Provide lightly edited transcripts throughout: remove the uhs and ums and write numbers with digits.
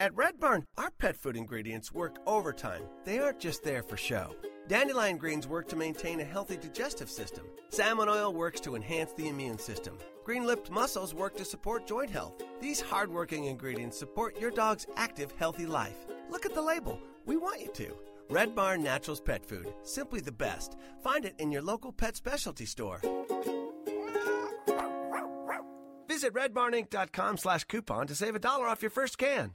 At Red Barn, our pet food ingredients work overtime. They aren't just there for show. Dandelion greens work to maintain a healthy digestive system. Salmon oil works to enhance the immune system. Green-lipped mussels work to support joint health. These hard-working ingredients support your dog's active, healthy life. Look at the label. We want you to. Red Barn Naturals Pet Food. Simply the best. Find it in your local pet specialty store. Visit redbarninc.com/coupon to save $1 off your first can.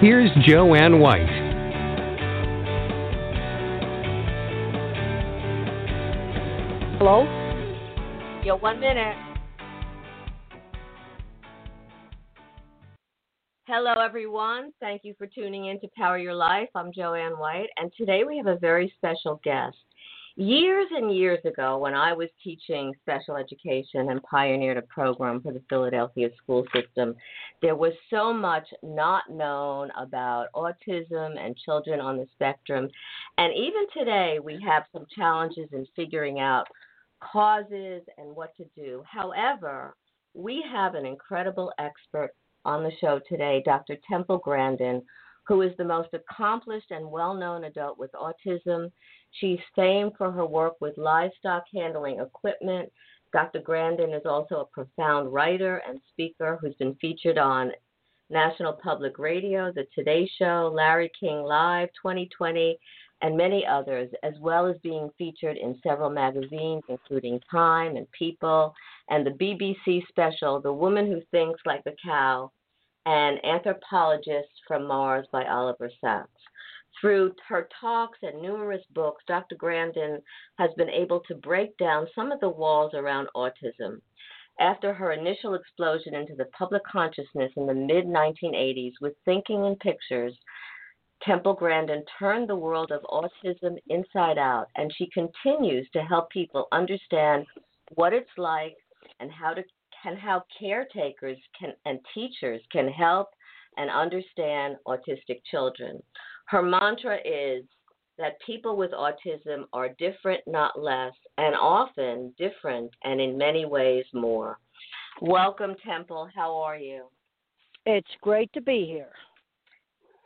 Here's Joanne White. Hello? Yo, 1 minute. Hello, everyone. Thank you for tuning in to Power Your Life. I'm Joanne White, and today we have a very special guest. Years and years ago, when I was teaching special education and pioneered a program for the Philadelphia school system, there was so much not known about autism and children on the spectrum. And even today, we have some challenges in figuring out causes and what to do. However, we have an incredible expert on the show today, Dr. Temple Grandin, who is the most accomplished and well-known adult with autism. She's famed for her work with livestock handling equipment. Dr. Grandin is also a profound writer and speaker who's been featured on National Public Radio, The Today Show, Larry King Live, 2020, and many others, as well as being featured in several magazines, including Time and People, and the BBC special, The Woman Who Thinks Like a Cow, An Anthropologist from Mars by Oliver Sacks. Through her talks and numerous books, Dr. Grandin has been able to break down some of the walls around autism. After her initial explosion into the public consciousness in the mid-1980s with Thinking in Pictures, Temple Grandin turned the world of autism inside out, and she continues to help people understand what it's like and how caretakers and teachers can help and understand autistic children. Her mantra is that people with autism are different, not less, and often different, and in many ways more. Welcome, Temple. How are you? It's great to be here.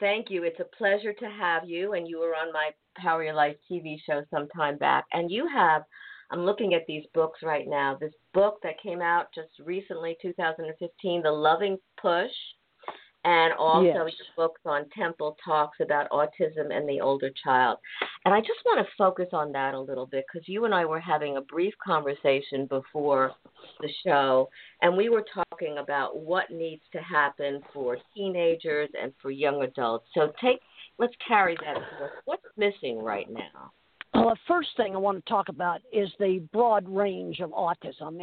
Thank you. It's a pleasure to have you, and you were on my Power Your Life TV show some time back, and you have... I'm looking at these books right now. This book that came out just recently, 2015, The Loving Push, and also your books on Temple Talks about autism and the older child. And I just want to focus on that a little bit because you and I were having a brief conversation before the show, and we were talking about what needs to happen for teenagers and for young adults. So let's carry that forward. What's missing right now? Well, the first thing I want to talk about is the broad range of autism.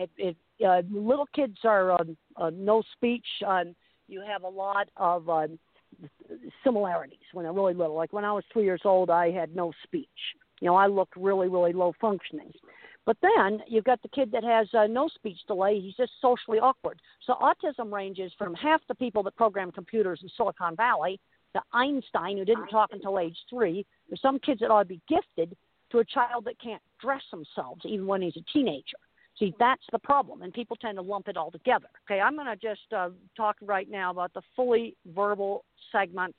Little kids are no speech. You have a lot of similarities when they're really little. Like when I was 3 years old, I had no speech. You know, I looked really, really low functioning. But then you've got the kid that has no speech delay. He's just socially awkward. So autism ranges from half the people that program computers in Silicon Valley to Einstein, who didn't talk until age 3. There's some kids that ought to be gifted, to a child that can't dress themselves, even when he's a teenager. See, that's the problem, and people tend to lump it all together. Okay, I'm going to just talk right now about the fully verbal segment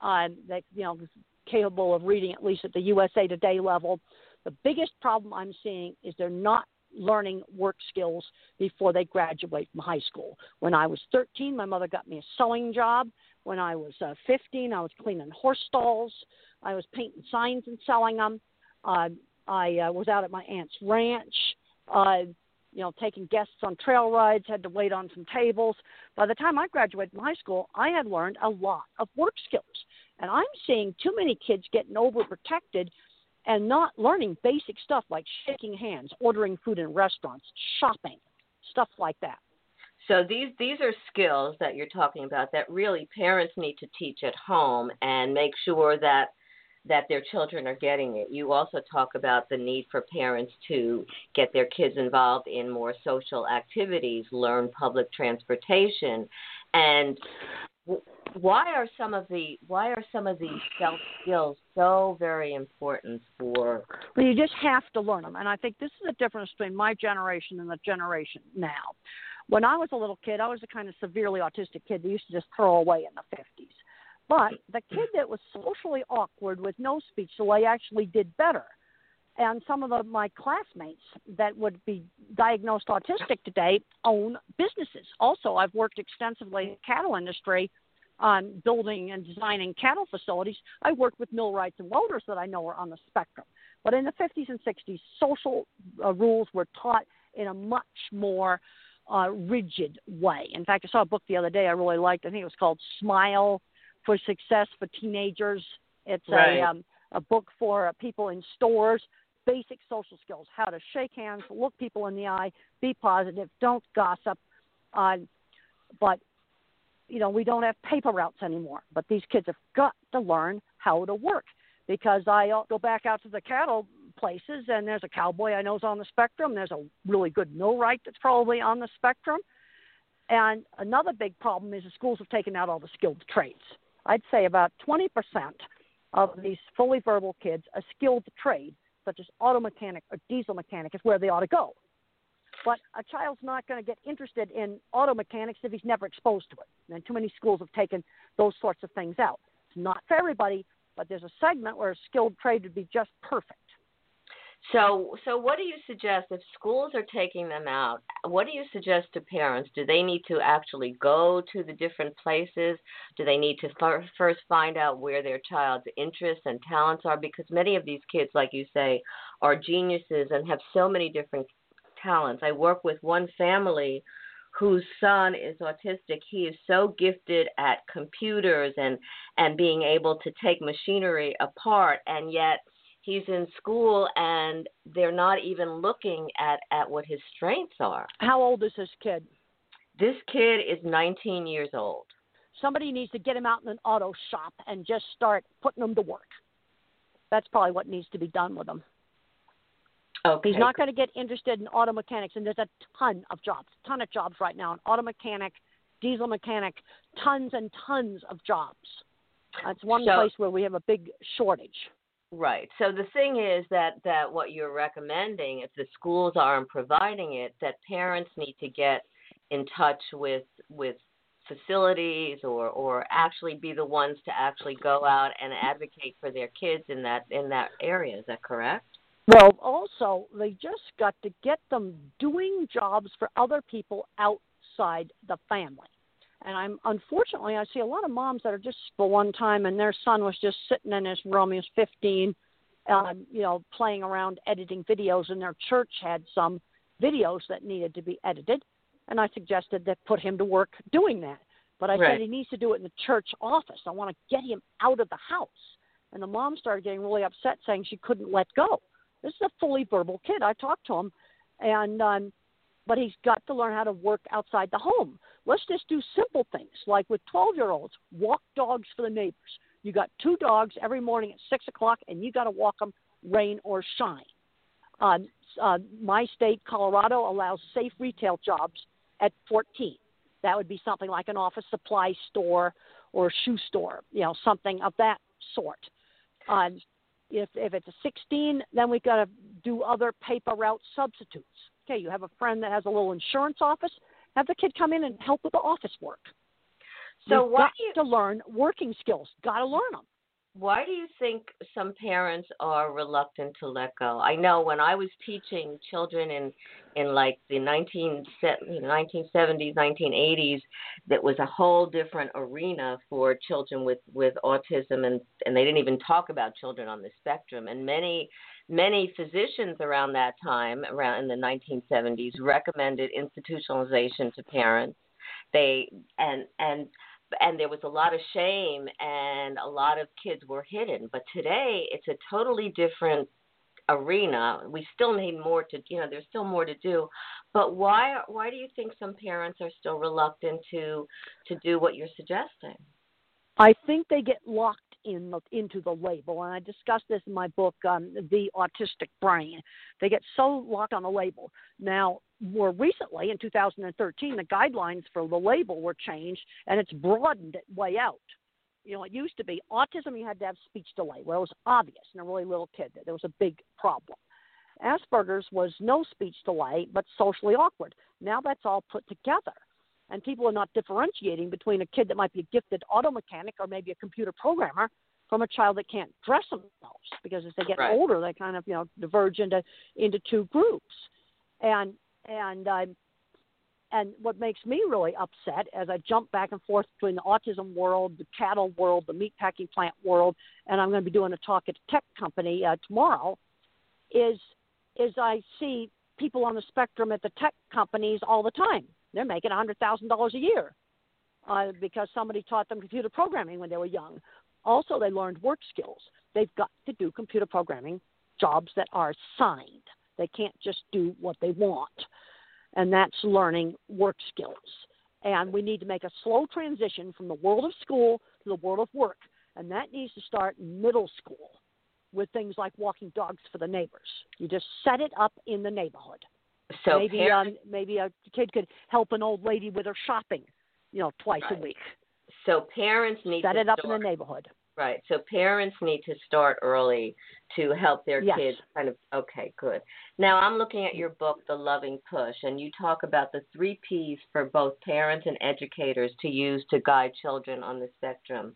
that, you know, is capable of reading, at least at the USA Today level. The biggest problem I'm seeing is they're not learning work skills before they graduate from high school. When I was 13, my mother got me a sewing job. When I was 15, I was cleaning horse stalls. I was painting signs and selling them. I was out at my aunt's ranch, you know, taking guests on trail rides, had to wait on some tables. By the time I graduated from high school, I had learned a lot of work skills. And I'm seeing too many kids getting overprotected and not learning basic stuff like shaking hands, ordering food in restaurants, shopping, stuff like that. So these are skills that you're talking about that really parents need to teach at home and make sure that their children are getting it. You also talk about the need for parents to get their kids involved in more social activities, learn public transportation. And why are some of these self skills so very important for? Well, you just have to learn them. And I think this is the difference between my generation and the generation now. When I was a little kid, I was a kind of severely autistic kid that used to just throw away in the 50s. But the kid that was socially awkward with no speech delay actually did better. And some of my classmates that would be diagnosed autistic today own businesses. Also, I've worked extensively in the cattle industry on building and designing cattle facilities. I worked with millwrights and loaders that I know are on the spectrum. But in the 50s and 60s, social rules were taught in a much more rigid way. In fact, I saw a book the other day I really liked. I think it was called Smile for Success for Teenagers. It's a book for people in stores. Basic social skills: how to shake hands, look people in the eye, be positive, don't gossip. But you know, we don't have paper routes anymore. But these kids have got to learn how to work, because I go back out to the cattle places, and there's a cowboy I know is on the spectrum. There's a really good millwright that's probably on the spectrum. And another big problem is the schools have taken out all the skilled trades. I'd say about 20% of these fully verbal kids, a skilled trade, such as auto mechanic or diesel mechanic, is where they ought to go. But a child's not going to get interested in auto mechanics if he's never exposed to it. And too many schools have taken those sorts of things out. It's not for everybody, but there's a segment where a skilled trade would be just perfect. So what do you suggest if schools are taking them out? What do you suggest to parents? Do they need to actually go to the different places? Do they need to first find out where their child's interests and talents are? Because many of these kids, like you say, are geniuses and have so many different talents. I work with one family whose son is autistic. He is so gifted at computers and being able to take machinery apart, and yet he's in school, and they're not even looking at what his strengths are. How old is this kid? This kid is 19 years old. Somebody needs to get him out in an auto shop and just start putting him to work. That's probably what needs to be done with him. Okay. He's not going to get interested in auto mechanics, and there's a ton of jobs right now, an auto mechanic, diesel mechanic, tons and tons of jobs. That's one place where we have a big shortage. Right. So the thing is that what you're recommending, if the schools aren't providing it, that parents need to get in touch with facilities or actually be the ones to actually go out and advocate for their kids in that area. Is that correct? Well, also, they just got to get them doing jobs for other people outside the family. And unfortunately, I see a lot of moms that are just for one time, and their son was just sitting in his room. He was 15, playing around editing videos, and their church had some videos that needed to be edited. And I suggested that put him to work doing that. But I said he needs to do it in the church office. I want to get him out of the house. And the mom started getting really upset, saying she couldn't let go. This is a fully verbal kid. I talked to him, and but he's got to learn how to work outside the home. Let's just do simple things, like with 12-year-olds, walk dogs for the neighbors. You got 2 dogs every morning at 6 o'clock, and you got to walk them rain or shine. My state, Colorado, allows safe retail jobs at 14. That would be something like an office supply store or a shoe store, something of that sort. If it's a 16, then we've got to do other paper route substitutes. Okay, you have a friend that has a little insurance office, have the kid come in and help with the office work. So why do you learn working skills? Got to learn them. Why do you think some parents are reluctant to let go? I know when I was teaching children in like the 1970s, 1980s, that was a whole different arena for children with autism, and they didn't even talk about children on the spectrum. And many physicians around that time, around in the 1970s, recommended institutionalization to parents. And there was a lot of shame, and a lot of kids were hidden. But today, it's a totally different arena. We still need more to, you know, there's still more to do. But why do you think some parents are still reluctant to do what you're suggesting? I think they get locked into the label, and I discuss this in my book, The Autistic Brain. They get so locked on the label. Now, more recently, in 2013, the guidelines for the label were changed, and it's broadened it way out. You know, it used to be autism, you had to have speech delay. Well, it was obvious in a really little kid that there was a big problem. Asperger's was no speech delay, but socially awkward. Now that's all put together. And people are not differentiating between a kid that might be a gifted auto mechanic or maybe a computer programmer from a child that can't dress themselves, because as they get older, they kind of, you know, diverge into two groups. And what makes me really upset as I jump back and forth between the autism world, the cattle world, the meatpacking plant world, and I'm going to be doing a talk at a tech company tomorrow, is I see people on the spectrum at the tech companies all the time. They're making $100,000 a year because somebody taught them computer programming when they were young. Also, they learned work skills. They've got to do computer programming jobs that are assigned. They can't just do what they want, and that's learning work skills. And we need to make a slow transition from the world of school to the world of work, and that needs to start middle school with things like walking dogs for the neighbors. You just set it up in the neighborhood. So maybe a kid could help an old lady with her shopping, you know, twice a week. So parents need to set it up in the neighborhood. Right. So parents need to start early to help their kids kind of. Okay, good. Now I'm looking at your book, The Loving Push, and you talk about the 3 Ps for both parents and educators to use to guide children on the spectrum: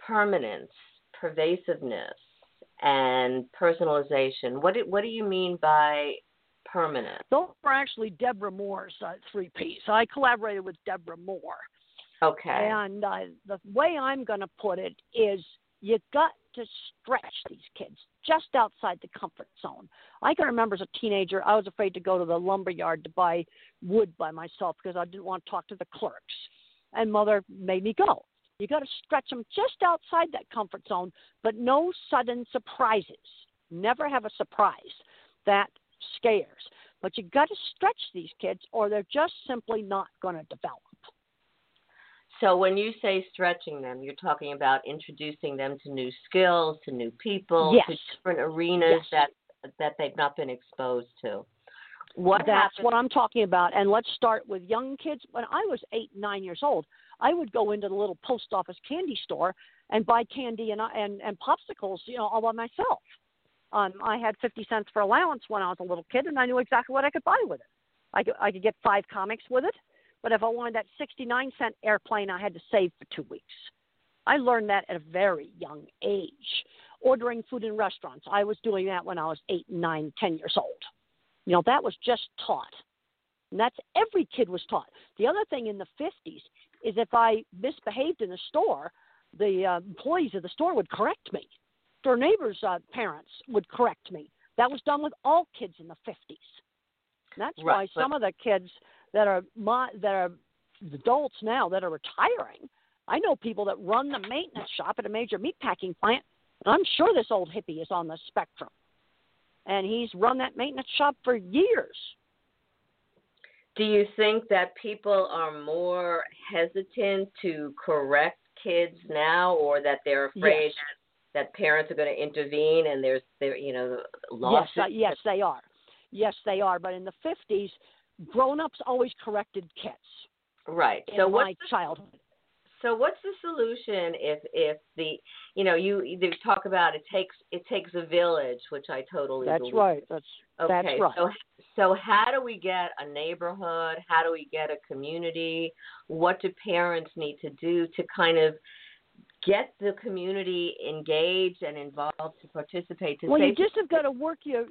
permanence, pervasiveness, and personalization. What do you mean by permanent? Those were actually Deborah Moore's 3 Ps. I collaborated with Deborah Moore. Okay. And the way I'm going to put it is you got to stretch these kids just outside the comfort zone. I can remember as a teenager, I was afraid to go to the lumber yard to buy wood by myself because I didn't want to talk to the clerks. And Mother made me go. You got to stretch them just outside that comfort zone, but no sudden surprises. Never have a surprise. That scares. But you got to stretch these kids or they're just simply not going to develop. So when you say stretching them, you're talking about introducing them to new skills, to new people, to different arenas that they've not been exposed to. That's what I'm talking about. And let's start with young kids. When I was 8, 9 years old, I would go into the little post office candy store and buy candy and popsicles, you know, all by myself. I had 50 cents for allowance when I was a little kid, and I knew exactly what I could buy with it. I could get 5 comics with it, but if I wanted that 69-cent airplane, I had to save for 2 weeks. I learned that at a very young age. Ordering food in restaurants, I was doing that when I was 8, 9, 10 years old. You know, that was just taught. And that's every kid was taught. The other thing in the 50s is if I misbehaved in the store, the employees of the store would correct me. Their neighbors' parents would correct me. That was done with all kids in the 50s. And that's why some of the kids that are adults now that are retiring, I know people that run the maintenance shop at a major meatpacking plant, and I'm sure this old hippie is on the spectrum. And he's run that maintenance shop for years. Do you think that people are more hesitant to correct kids now, or that they're afraid that parents are going to intervene and there's you know, lawsuits? Yes, they are. Yes, they are. But in the 50s, grown-ups always corrected kids. Right. So childhood. So what's the solution if the, you know, you talk about it takes a village, which I totally believe. That's right. That's right. So how do we get a neighborhood? How do we get a community? What do parents need to do to kind of get the community engaged and involved to participate? You just have got to work your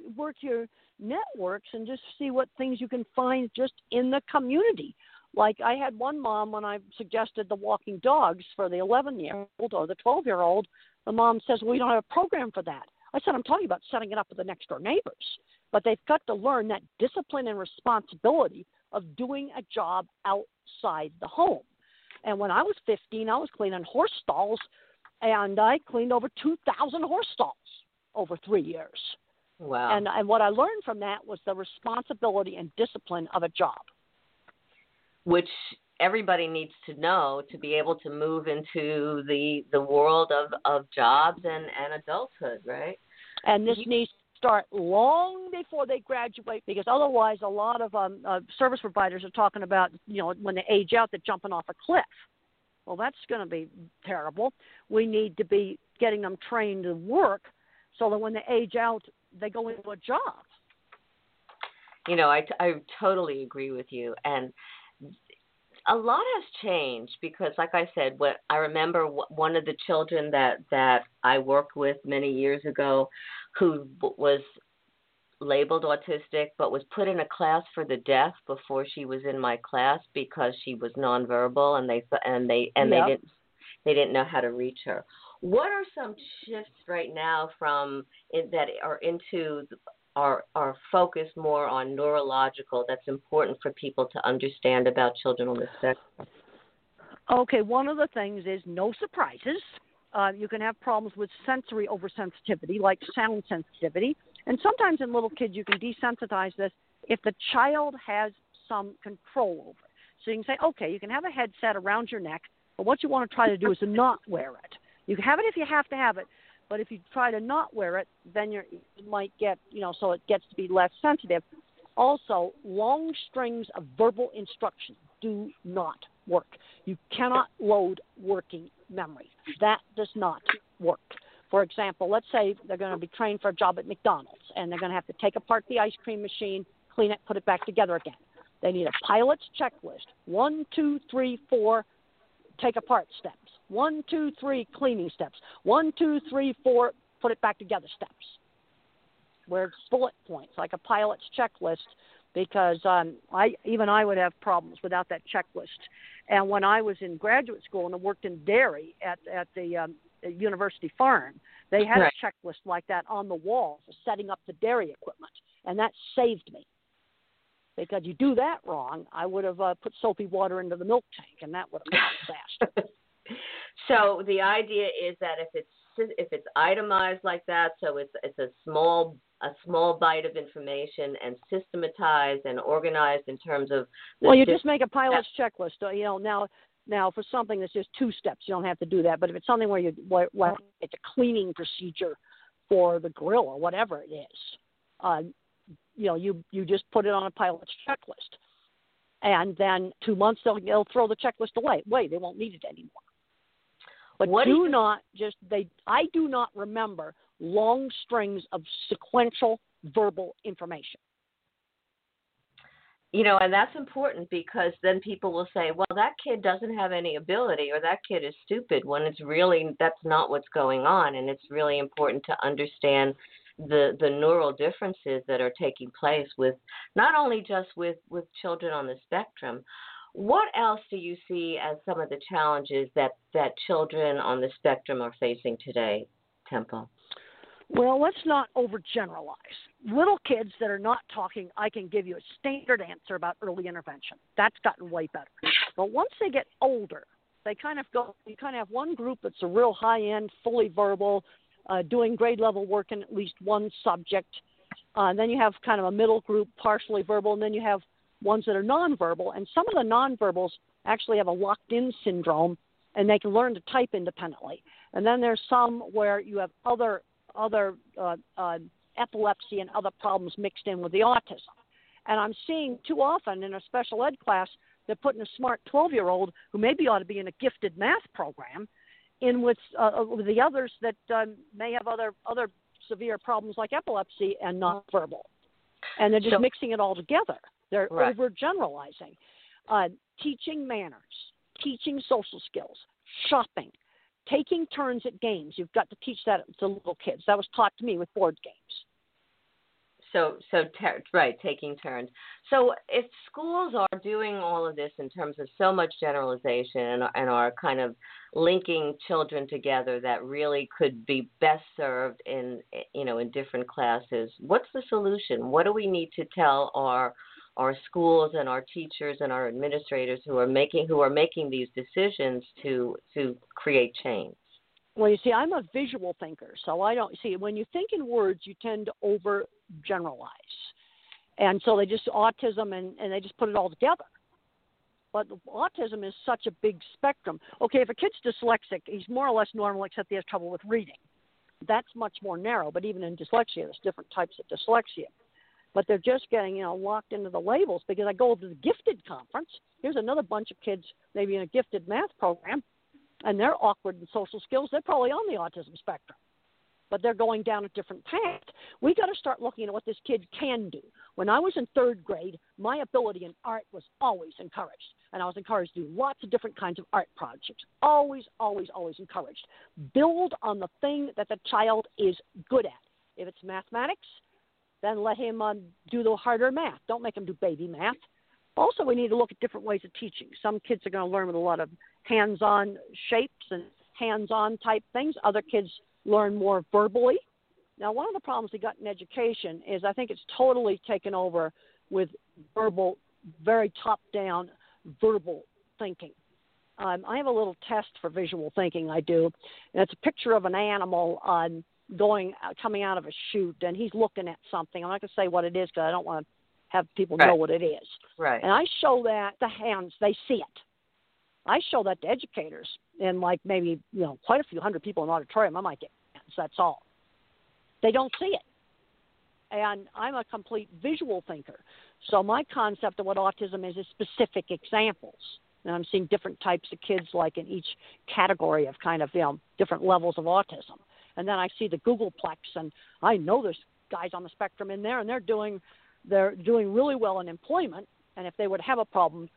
networks and just see what things you can find just in the community. Like I had one mom when I suggested the walking dogs for the 11-year-old or the 12-year-old, the mom says, we don't have a program for that. I said, I'm talking about setting it up with the next door neighbors. But they've got to learn that discipline and responsibility of doing a job outside the home. And when I was 15, I was cleaning horse stalls, and I cleaned over 2,000 horse stalls. over 3 years. Wow. And what I learned from that was the responsibility and discipline of a job. Which everybody needs to know to be able to move into the world of jobs and adulthood, right? And this needs to start long before they graduate, because otherwise a lot of service providers are talking about, you know, when they age out, they're jumping off a cliff. Well, that's going to be terrible. We need to be getting them trained to work so that when they age out, they go into a job. You know, I totally agree with you. And a lot has changed because, like I said, what I remember one of the children that I worked with many years ago who was labeled autistic but was put in a class for the deaf before she was in my class because she was nonverbal and they didn't know how to reach her. What are some shifts right now that are into our focus more on neurological that's important for people to understand about children on the spectrum? Okay, one of the things is no surprises. You can have problems with sensory oversensitivity, like sound sensitivity. And sometimes in little kids you can desensitize this if the child has some control over it. So you can say, okay, you can have a headset around your neck, but what you want to try to do is to not wear it. You can have it if you have to have it, but if you try to not wear it, then you might get, you know, so it gets to be less sensitive. Also, long strings of verbal instruction do not work. You cannot load working memory. That does not work. For example, let's say they're going to be trained for a job at McDonald's, and they're going to have to take apart the ice cream machine, clean it, put it back together again. They need a pilot's checklist. 1, 2, 3, 4, take apart steps. 1, 2, 3, cleaning steps. 1, 2, 3, 4, put it back together steps. Where it's bullet points, like a pilot's checklist, because I would have problems without that checklist. And when I was in graduate school and I worked in dairy at the university farm, they had a checklist like that on the wall for setting up the dairy equipment, and that saved me. Because you do that wrong, I would have put soapy water into the milk tank, and that would have been a disaster. So the idea is that if it's itemized like that, so it's a small bite of information and systematized and organized in terms of. Well, you just make a pilot's checklist. You know, now for something that's just 2 steps, you don't have to do that. But if it's something where it's a cleaning procedure for the grill or whatever it is, you know, you just put it on a pilot's checklist. And then 2 months they'll throw the checklist away. They won't need it anymore. But I do not remember long strings of sequential verbal information. You know, and that's important because then people will say, well, that kid doesn't have any ability or that kid is stupid, when it's really, that's not what's going on. And it's really important to understand the neural differences that are taking place with not only just with children on the spectrum. What else do you see as some of the challenges that children on the spectrum are facing today, Temple? Well, let's not overgeneralize. Little kids that are not talking, I can give you a standard answer about early intervention. That's gotten way better. But once they get older, you kind of have one group that's a real high-end, fully verbal, doing grade-level work in at least one subject. And then you have kind of a middle group, partially verbal, and then you have ones that are nonverbal. And some of the nonverbals actually have a locked-in syndrome, and they can learn to type independently. And then there's some where you have other epilepsy and other problems mixed in with the autism. And I'm seeing too often in a special ed class, they're putting a smart 12-year-old who maybe ought to be in a gifted math program in with the others that may have other severe problems like epilepsy and nonverbal. And they're just mixing it all together. They're overgeneralizing. Teaching manners, teaching social skills, shopping, taking turns at games. You've got to teach that to little kids. That was taught to me with board games. So taking turns. So if schools are doing all of this in terms of so much generalization and are kind of linking children together that really could be best served in different classes, what's the solution? What do we need to tell our schools and our teachers and our administrators who are making these decisions to create change? Well, you see, I'm a visual thinker, so I don't see when you think in words, you tend to over generalize. And so they just autism and they just put it all together. But autism is such a big spectrum. Okay, if a kid's dyslexic, he's more or less normal, except he has trouble with reading. That's much more narrow, but even in dyslexia, there's different types of dyslexia. But they're just getting, you know, locked into the labels because I go to the gifted conference. Here's another bunch of kids maybe in a gifted math program, and they're awkward in social skills. They're probably on the autism spectrum, but they're going down a different path. We got to start looking at what this kid can do. When I was in third grade, my ability in art was always encouraged, and I was encouraged to do lots of different kinds of art projects. Always, always, always encouraged. Build on the thing that the child is good at. If it's mathematics, then let him do the harder math. Don't make him do baby math. Also, we need to look at different ways of teaching. Some kids are going to learn with a lot of hands-on shapes and hands-on type things. Other kids learn more verbally. Now, one of the problems we got in education is I think it's totally taken over with verbal, very top-down verbal thinking. I have a little test for visual thinking I do, and it's a picture of an animal coming out of a chute, and he's looking at something. I'm not going to say what it is because I don't want to have people know what it is. Right. And I show that the hands, they see it. I show that to educators and like maybe, you know, quite a few hundred people in an auditorium. I might get hands, that's all. They don't see it. And I'm a complete visual thinker. So my concept of what autism is specific examples. And I'm seeing different types of kids like in each category of kind of, you know, different levels of autism. And then I see the Googleplex, and I know there's guys on the spectrum in there, and they're doing really well in employment. And if they would have a problem,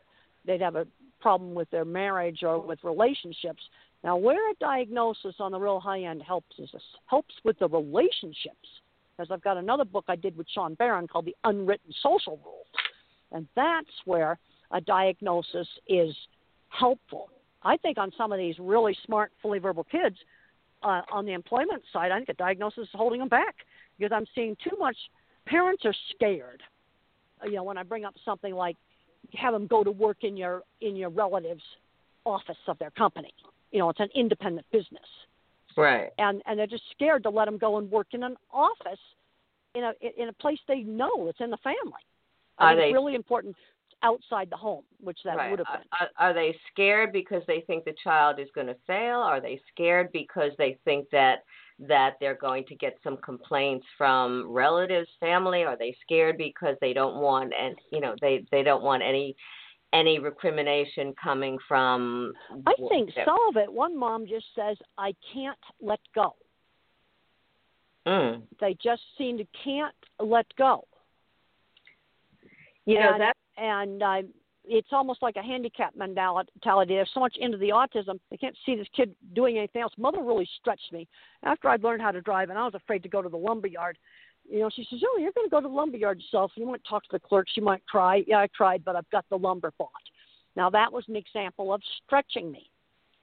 they'd have a problem with their marriage or with relationships. Now, where a diagnosis on the real high end helps is this, helps with the relationships. Because I've got another book I did with Sean Barron called The Unwritten Social Rules, and that's where a diagnosis is helpful. I think on some of these really smart, fully verbal kids, on the employment side, I think a diagnosis is holding them back because I'm seeing too much. Parents are scared. You know, when I bring up something like have them go to work in your relative's office of their company. You know, it's an independent business. Right. And they're just scared to let them go and work in an office in a place they know it's in the family. It's really important outside the home, which that would have been. Are they scared because they think the child is going to fail? Are they scared because they think that they're going to get some complaints from relatives, family? Are they scared because they don't want they don't want any recrimination coming from? I think some of it. One mom just says, "I can't let go." Mm. They just seem to can't let go. You know that. And it's almost like a handicap mentality. They're so much into the autism, they can't see this kid doing anything else. Mother really stretched me. After I'd learned how to drive, and I was afraid to go to the lumberyard. You know, she says, "Oh, you're going to go to the lumberyard yourself. You might talk to the clerk. She might cry." Yeah, I cried, but I've got the lumber bought. Now, that was an example of stretching me.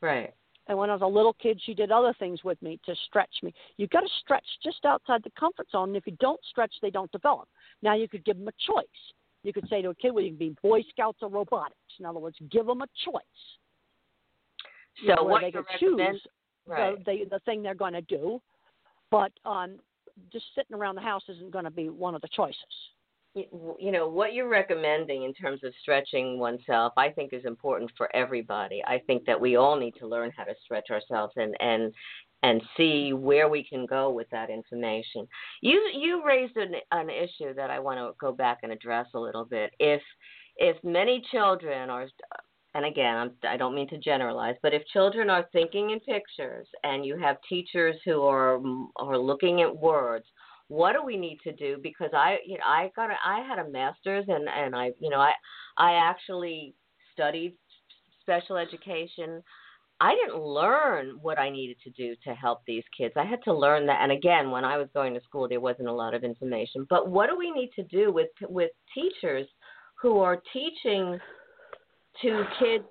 Right. And when I was a little kid, she did other things with me to stretch me. You've got to stretch just outside the comfort zone. And if you don't stretch, they don't develop. Now, you could give them a choice. You could say to a kid, well, you can be Boy Scouts or robotics. In other words, give them a choice. So what you recommend? Right. The thing they're going to do. But just sitting around the house isn't going to be one of the choices. You know, what you're recommending in terms of stretching oneself, I think is important for everybody. I think that we all need to learn how to stretch ourselves and see where we can go with that information. You raised an issue that I want to go back and address a little bit. If many children are, and again, I don't mean to generalize, but if children are thinking in pictures and you have teachers who are looking at words, what do we need to do? Because I had a master's and I actually studied special education. I didn't learn what I needed to do to help these kids. I had to learn that. And again, when I was going to school, there wasn't a lot of information. But what do we need to do with teachers who are teaching to kids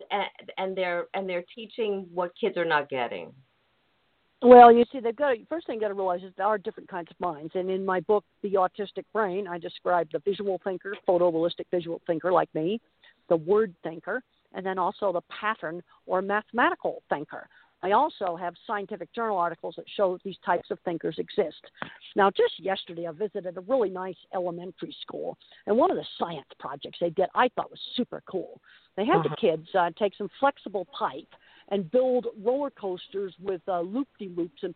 and they're teaching what kids are not getting? Well, you see, first thing you got to realize is there are different kinds of minds. And in my book, The Autistic Brain, I describe the visual thinker, photorealistic visual thinker like me, the word thinker, and then also the pattern or mathematical thinker. I also have scientific journal articles that show these types of thinkers exist. Now, just yesterday, I visited a really nice elementary school, and one of the science projects they did I thought was super cool. They had the kids take some flexible pipe and build roller coasters with loop-de-loops and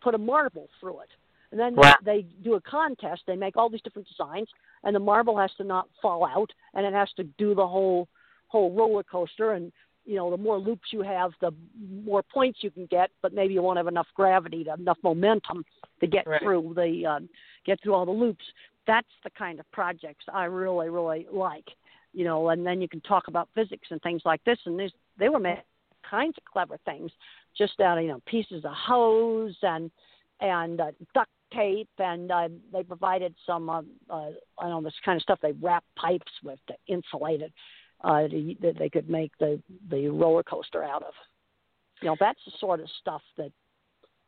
put a marble through it. And then they do a contest. They make all these different designs, and the marble has to not fall out, and it has to do the whole roller coaster. And you know, the more loops you have, the more points you can get, but maybe you won't have enough gravity, enough momentum to get through the get through all the loops. That's the kind of projects I really, really like. You know, and then you can talk about physics and things like this. And they were making kinds of clever things, just out of, you know, pieces of hose and duct tape, and they provided some I don't know, this kind of stuff they wrap pipes with to insulate it. That they could make the roller coaster out of. You know, that's the sort of stuff that,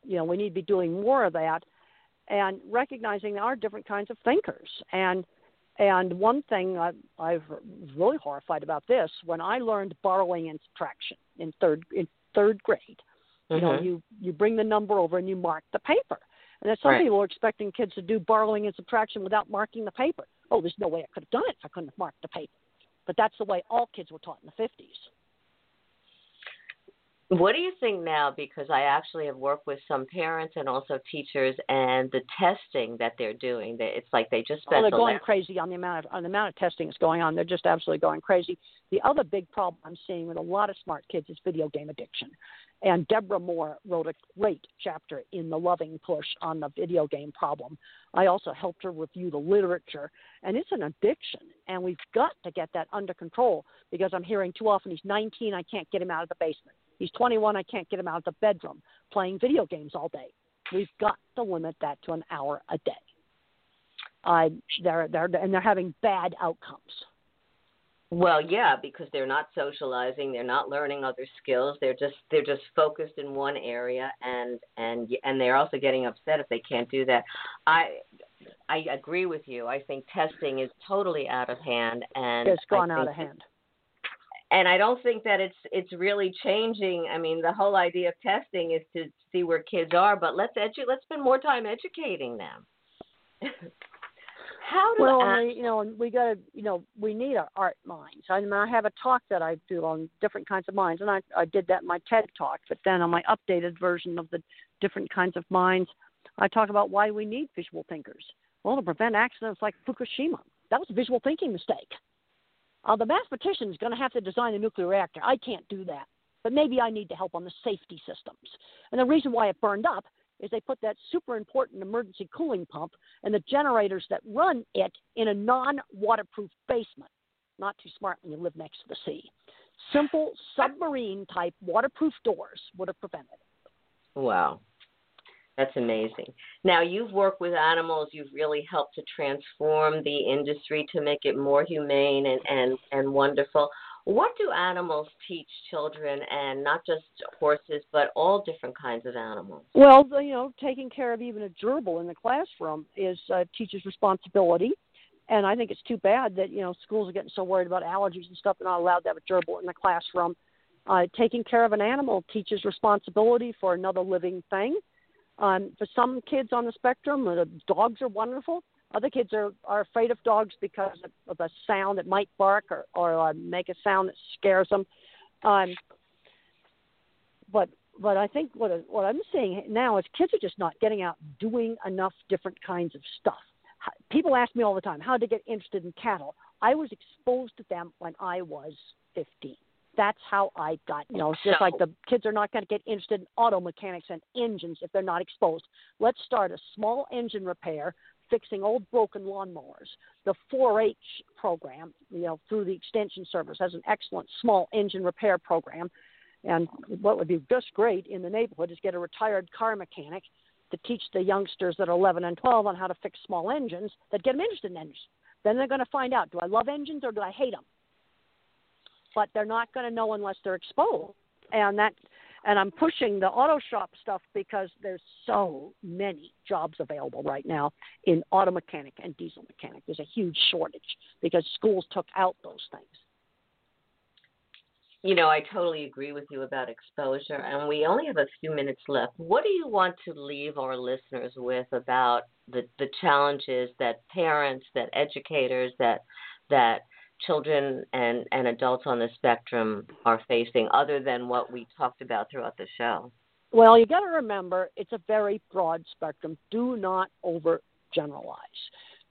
you know, we need to be doing more of that, and recognizing there are different kinds of thinkers. And one thing I've really horrified about this, when I learned borrowing and subtraction in third grade, you know, you bring the number over and you mark the paper. And then some people are expecting kids to do borrowing and subtraction without marking the paper. Oh, there's no way I could have done it if I couldn't have marked the paper. But that's the way all kids were taught in the 50s. What do you think now? Because I actually have worked with some parents and also teachers, and the testing that they're doing, it's like they just spent. Oh, they're going crazy on the amount of testing that's going on. They're just absolutely going crazy. The other big problem I'm seeing with a lot of smart kids is video game addiction. And Deborah Moore wrote a great chapter in The Loving Push on the video game problem. I also helped her review the literature. And it's an addiction, and we've got to get that under control, because I'm hearing too often, he's 19, I can't get him out of the basement. He's 21, I can't get him out of the bedroom, playing video games all day. We've got to limit that to an hour a day. And they're having bad outcomes. Well, yeah, because they're not socializing, they're not learning other skills, they're just focused in one area, and they're also getting upset if they can't do that. I agree with you. I think testing is totally out of hand, and it's gone out of hand. And I don't think that it's really changing. I mean, the whole idea of testing is to see where kids are, but let's spend more time educating them. We got to, you know, we need our art minds. I mean, I have a talk that I do on different kinds of minds, and I did that in my TED talk. But then on my updated version of the different kinds of minds, I talk about why we need visual thinkers. Well, to prevent accidents like Fukushima. That was a visual thinking mistake. The mathematician is going to have to design a nuclear reactor. I can't do that. But maybe I need to help on the safety systems. And the reason why it burned up is they put that super important emergency cooling pump and the generators that run it in a non-waterproof basement. Not too smart when you live next to the sea. Simple submarine-type waterproof doors would have prevented it. Wow. That's amazing. Now, you've worked with animals. You've really helped to transform the industry to make it more humane and wonderful. What do animals teach children, and not just horses, but all different kinds of animals? Well, you know, taking care of even a gerbil in the classroom is teaches responsibility. And I think it's too bad that, you know, schools are getting so worried about allergies and stuff. They're not allowed to have a gerbil in the classroom. Taking care of an animal teaches responsibility for another living thing. For some kids on the spectrum, the dogs are wonderful. Other kids are afraid of dogs because of a sound that might bark or make a sound that scares them. But I think what I'm seeing now is kids are just not getting out doing enough different kinds of stuff. People ask me all the time, how to get interested in cattle. I was exposed to them when I was 15. That's how I got, you know, it's just like the kids are not going to get interested in auto mechanics and engines if they're not exposed. Let's start a small engine repair, fixing old broken lawnmowers. The 4-H program, you know, through the Extension Service has an excellent small engine repair program. And what would be just great in the neighborhood is get a retired car mechanic to teach the youngsters that are 11 and 12 on how to fix small engines, that get them interested in engines. Then they're going to find out, do I love engines or do I hate them? But they're not going to know unless they're exposed. And I'm pushing the auto shop stuff because there's so many jobs available right now in auto mechanic and diesel mechanic. There's a huge shortage because schools took out those things. You know, I totally agree with you about exposure, and we only have a few minutes left. What do you want to leave our listeners with about the challenges that parents, that educators, that children and adults on the spectrum are facing, other than what we talked about throughout the show? Well, you got to remember, it's a very broad spectrum. Do not overgeneralize.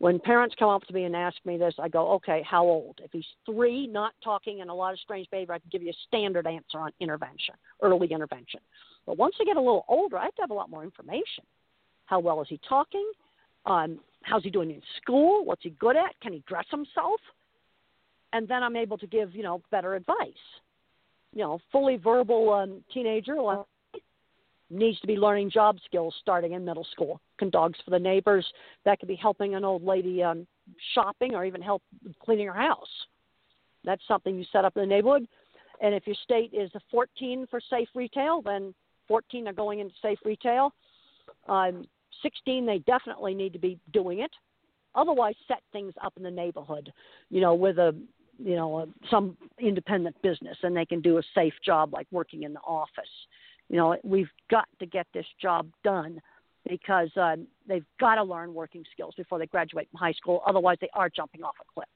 When parents come up to me and ask me this, I go, okay, how old? If he's 3, not talking, and a lot of strange behavior, I can give you a standard answer on intervention, early intervention. But once they get a little older, I have to have a lot more information. How well is he talking? How's he doing in school? What's he good at? Can he dress himself? And then I'm able to give, better advice. Fully verbal teenager needs to be learning job skills starting in middle school. Can dogs for the neighbors. That could be helping an old lady shopping, or even help cleaning her house. That's something you set up in the neighborhood. And if your state is a 14 for safe retail, then 14 are going into safe retail. 16, they definitely need to be doing it. Otherwise, set things up in the neighborhood, with some independent business, and they can do a safe job like working in the office. We've got to get this job done, because they've got to learn working skills before they graduate from high school. Otherwise, they are jumping off a cliff.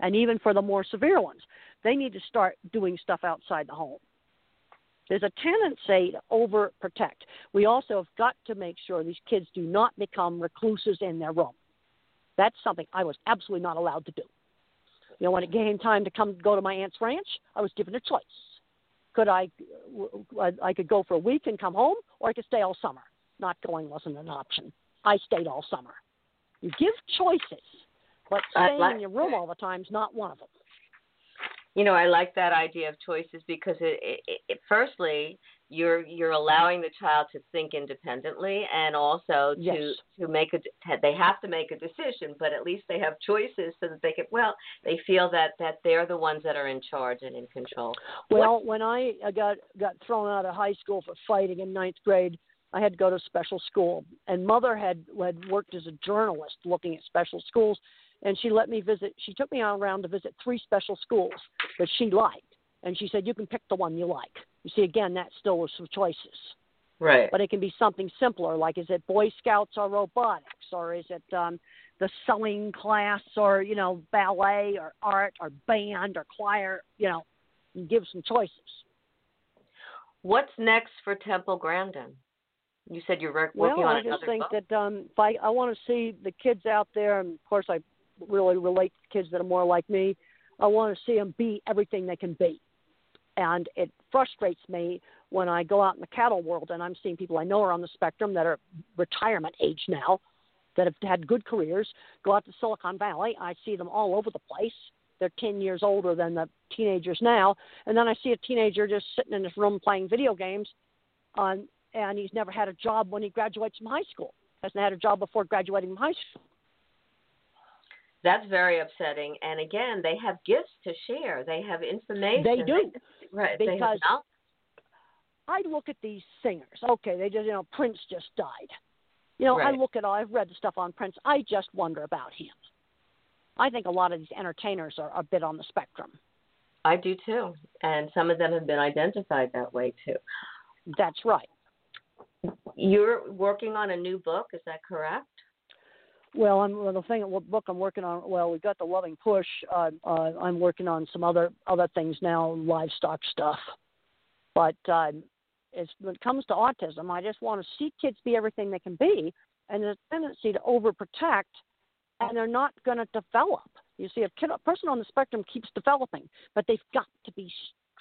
And even for the more severe ones, they need to start doing stuff outside the home. There's a tendency to overprotect. We also have got to make sure these kids do not become recluses in their room. That's something I was absolutely not allowed to do. When it came time to go to my aunt's ranch, I was given a choice. Could I could go for a week and come home, or I could stay all summer. Not going wasn't an option. I stayed all summer. You give choices, but staying in your room all the time is not one of them. I like that idea of choices, because it firstly, you're allowing the child to think independently, and also to make they have to make a decision, but at least they have choices, so that they feel that they're the ones that are in charge and in control. Well, when I got thrown out of high school for fighting in 9th grade, I had to go to special school, and Mother had worked as a journalist looking at special schools, and she let me visit. She took me around to visit 3 special schools that she liked, and she said, you can pick the one you like. You see, again, that still was some choices. Right. But it can be something simpler, like, is it Boy Scouts or robotics, or is it the sewing class, or, ballet or art or band or choir, you give some choices. What's next for Temple Grandin? You said you're working on another book. Well, I just think that I want to see the kids out there, and, of course, I really relate to kids that are more like me. I want to see them be everything they can be. And it frustrates me when I go out in the cattle world and I'm seeing people I know are on the spectrum that are retirement age now, that have had good careers, go out to Silicon Valley. I see them all over the place. They're 10 years older than the teenagers now. And then I see a teenager just sitting in his room playing video games, and he's never had a job when he graduates from high school. Hasn't had a job before graduating from high school. That's very upsetting. And again, they have gifts to share. They have information. They do. Right. Because I look at these singers. Okay, they just, Prince just died. Right. I look at I've read the stuff on Prince. I just wonder about him. I think a lot of these entertainers are a bit on the spectrum. I do too. And some of them have been identified that way too. That's right. You're working on a new book, is that correct? Well, what book I'm working on, we've got The Loving Push. I'm working on some other things now, livestock stuff. But when it comes to autism, I just want to see kids be everything they can be, and there's a tendency to overprotect, and they're not going to develop. You see, a person on the spectrum keeps developing, but they've got to be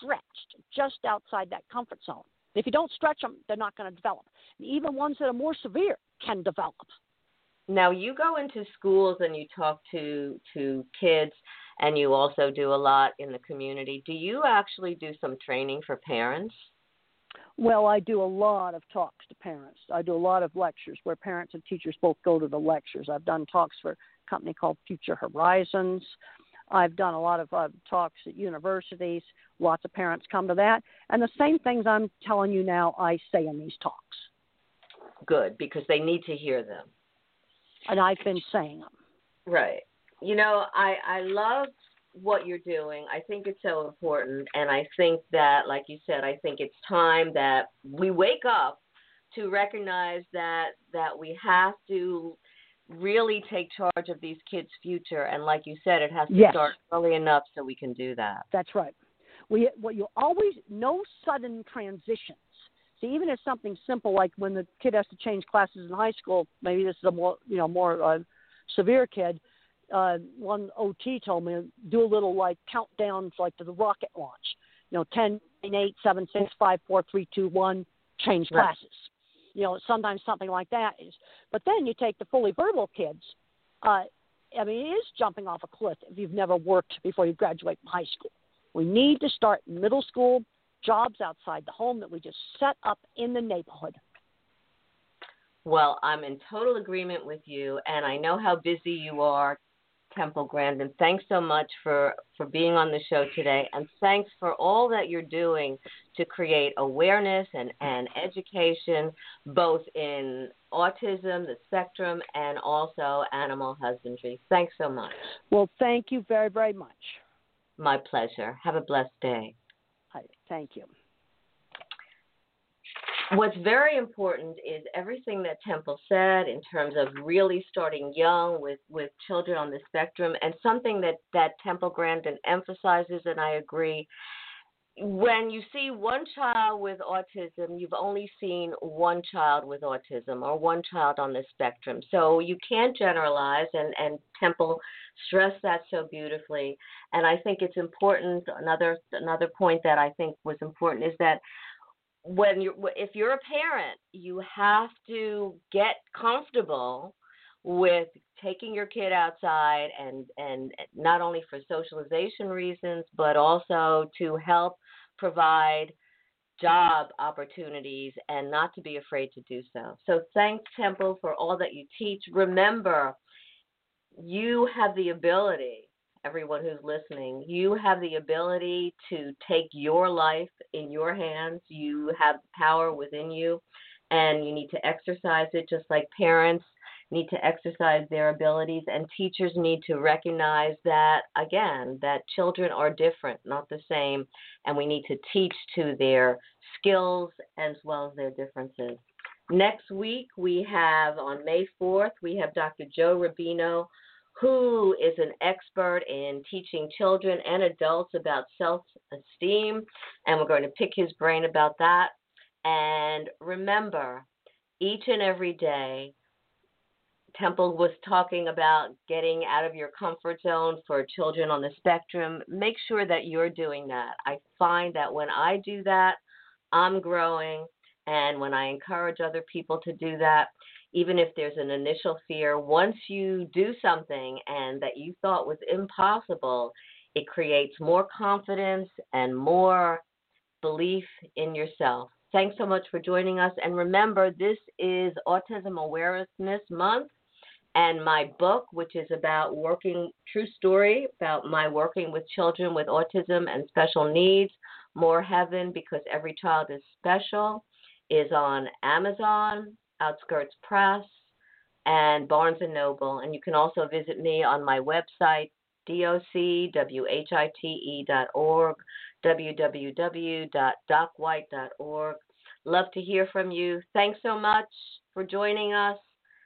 stretched just outside that comfort zone. If you don't stretch them, they're not going to develop. And even ones that are more severe can develop. Now, you go into schools and you talk to kids, and you also do a lot in the community. Do you actually do some training for parents? Well, I do a lot of talks to parents. I do a lot of lectures where parents and teachers both go to the lectures. I've done talks for a company called Future Horizons. I've done a lot of talks at universities. Lots of parents come to that. And the same things I'm telling you now, I say in these talks. Good, because they need to hear them. And I've been saying them. Right. I love what you're doing. I think it's so important. And I think that, like you said, I think it's time that we wake up to recognize that we have to really take charge of these kids' future. And like you said, it has to start early enough so we can do that. That's right. You always, no sudden transitions. See, even if something simple like when the kid has to change classes in high school, maybe this is a more severe kid. One OT told me do a little like countdowns like to the rocket launch. 10, 9, 8, 7, 6, 5, 4, 3, 2, 1, change classes. Right. Sometimes something like that is. But then you take the fully verbal kids. It is jumping off a cliff if you've never worked before you graduate from high school. We need to start middle school jobs outside the home that we just set up in the neighborhood. Well, I'm in total agreement with you, and I know how busy you are, Temple Grandin. Thanks so much for being on the show today, and thanks for all that you're doing to create awareness and education, both in autism, the spectrum, and also animal husbandry. Thanks so much. Well, thank you very, very much. My pleasure. Have a blessed day. Thank you. What's very important is everything that Temple said in terms of really starting young with children on the spectrum, and something that Temple Grandin emphasizes, and I agree, when you see one child with autism, you've only seen one child with autism or one child on the spectrum. So you can't generalize, and Temple stressed that so beautifully. And I think it's important, another point that I think was important is that if you're a parent, you have to get comfortable with taking your kid outside, and not only for socialization reasons, but also to help provide job opportunities, and not to be afraid to do so. So thanks, Temple, for all that you teach. Remember, you have the ability, everyone who's listening, you have the ability to take your life in your hands. You have power within you, and you need to exercise it, just like parents need to exercise their abilities, and teachers need to recognize that, again, that children are different, not the same, and we need to teach to their skills as well as their differences. Next week, we have, on May 4th, we have Dr. Joe Rubino, who is an expert in teaching children and adults about self-esteem, and we're going to pick his brain about that. And remember, each and every day, Temple was talking about getting out of your comfort zone for children on the spectrum. Make sure that you're doing that. I find that when I do that, I'm growing, and when I encourage other people to do that, even if there's an initial fear, once you do something and that you thought was impossible, it creates more confidence and more belief in yourself. Thanks so much for joining us. And remember, this is Autism Awareness Month, and my book, which is about true story, about my working with children with autism and special needs, More Heaven, Because Every Child is Special, is on Amazon, Outskirts Press, and Barnes & Noble. And you can also visit me on my website, docwhite.org, www.docwhite.org. Love to hear from you. Thanks so much for joining us,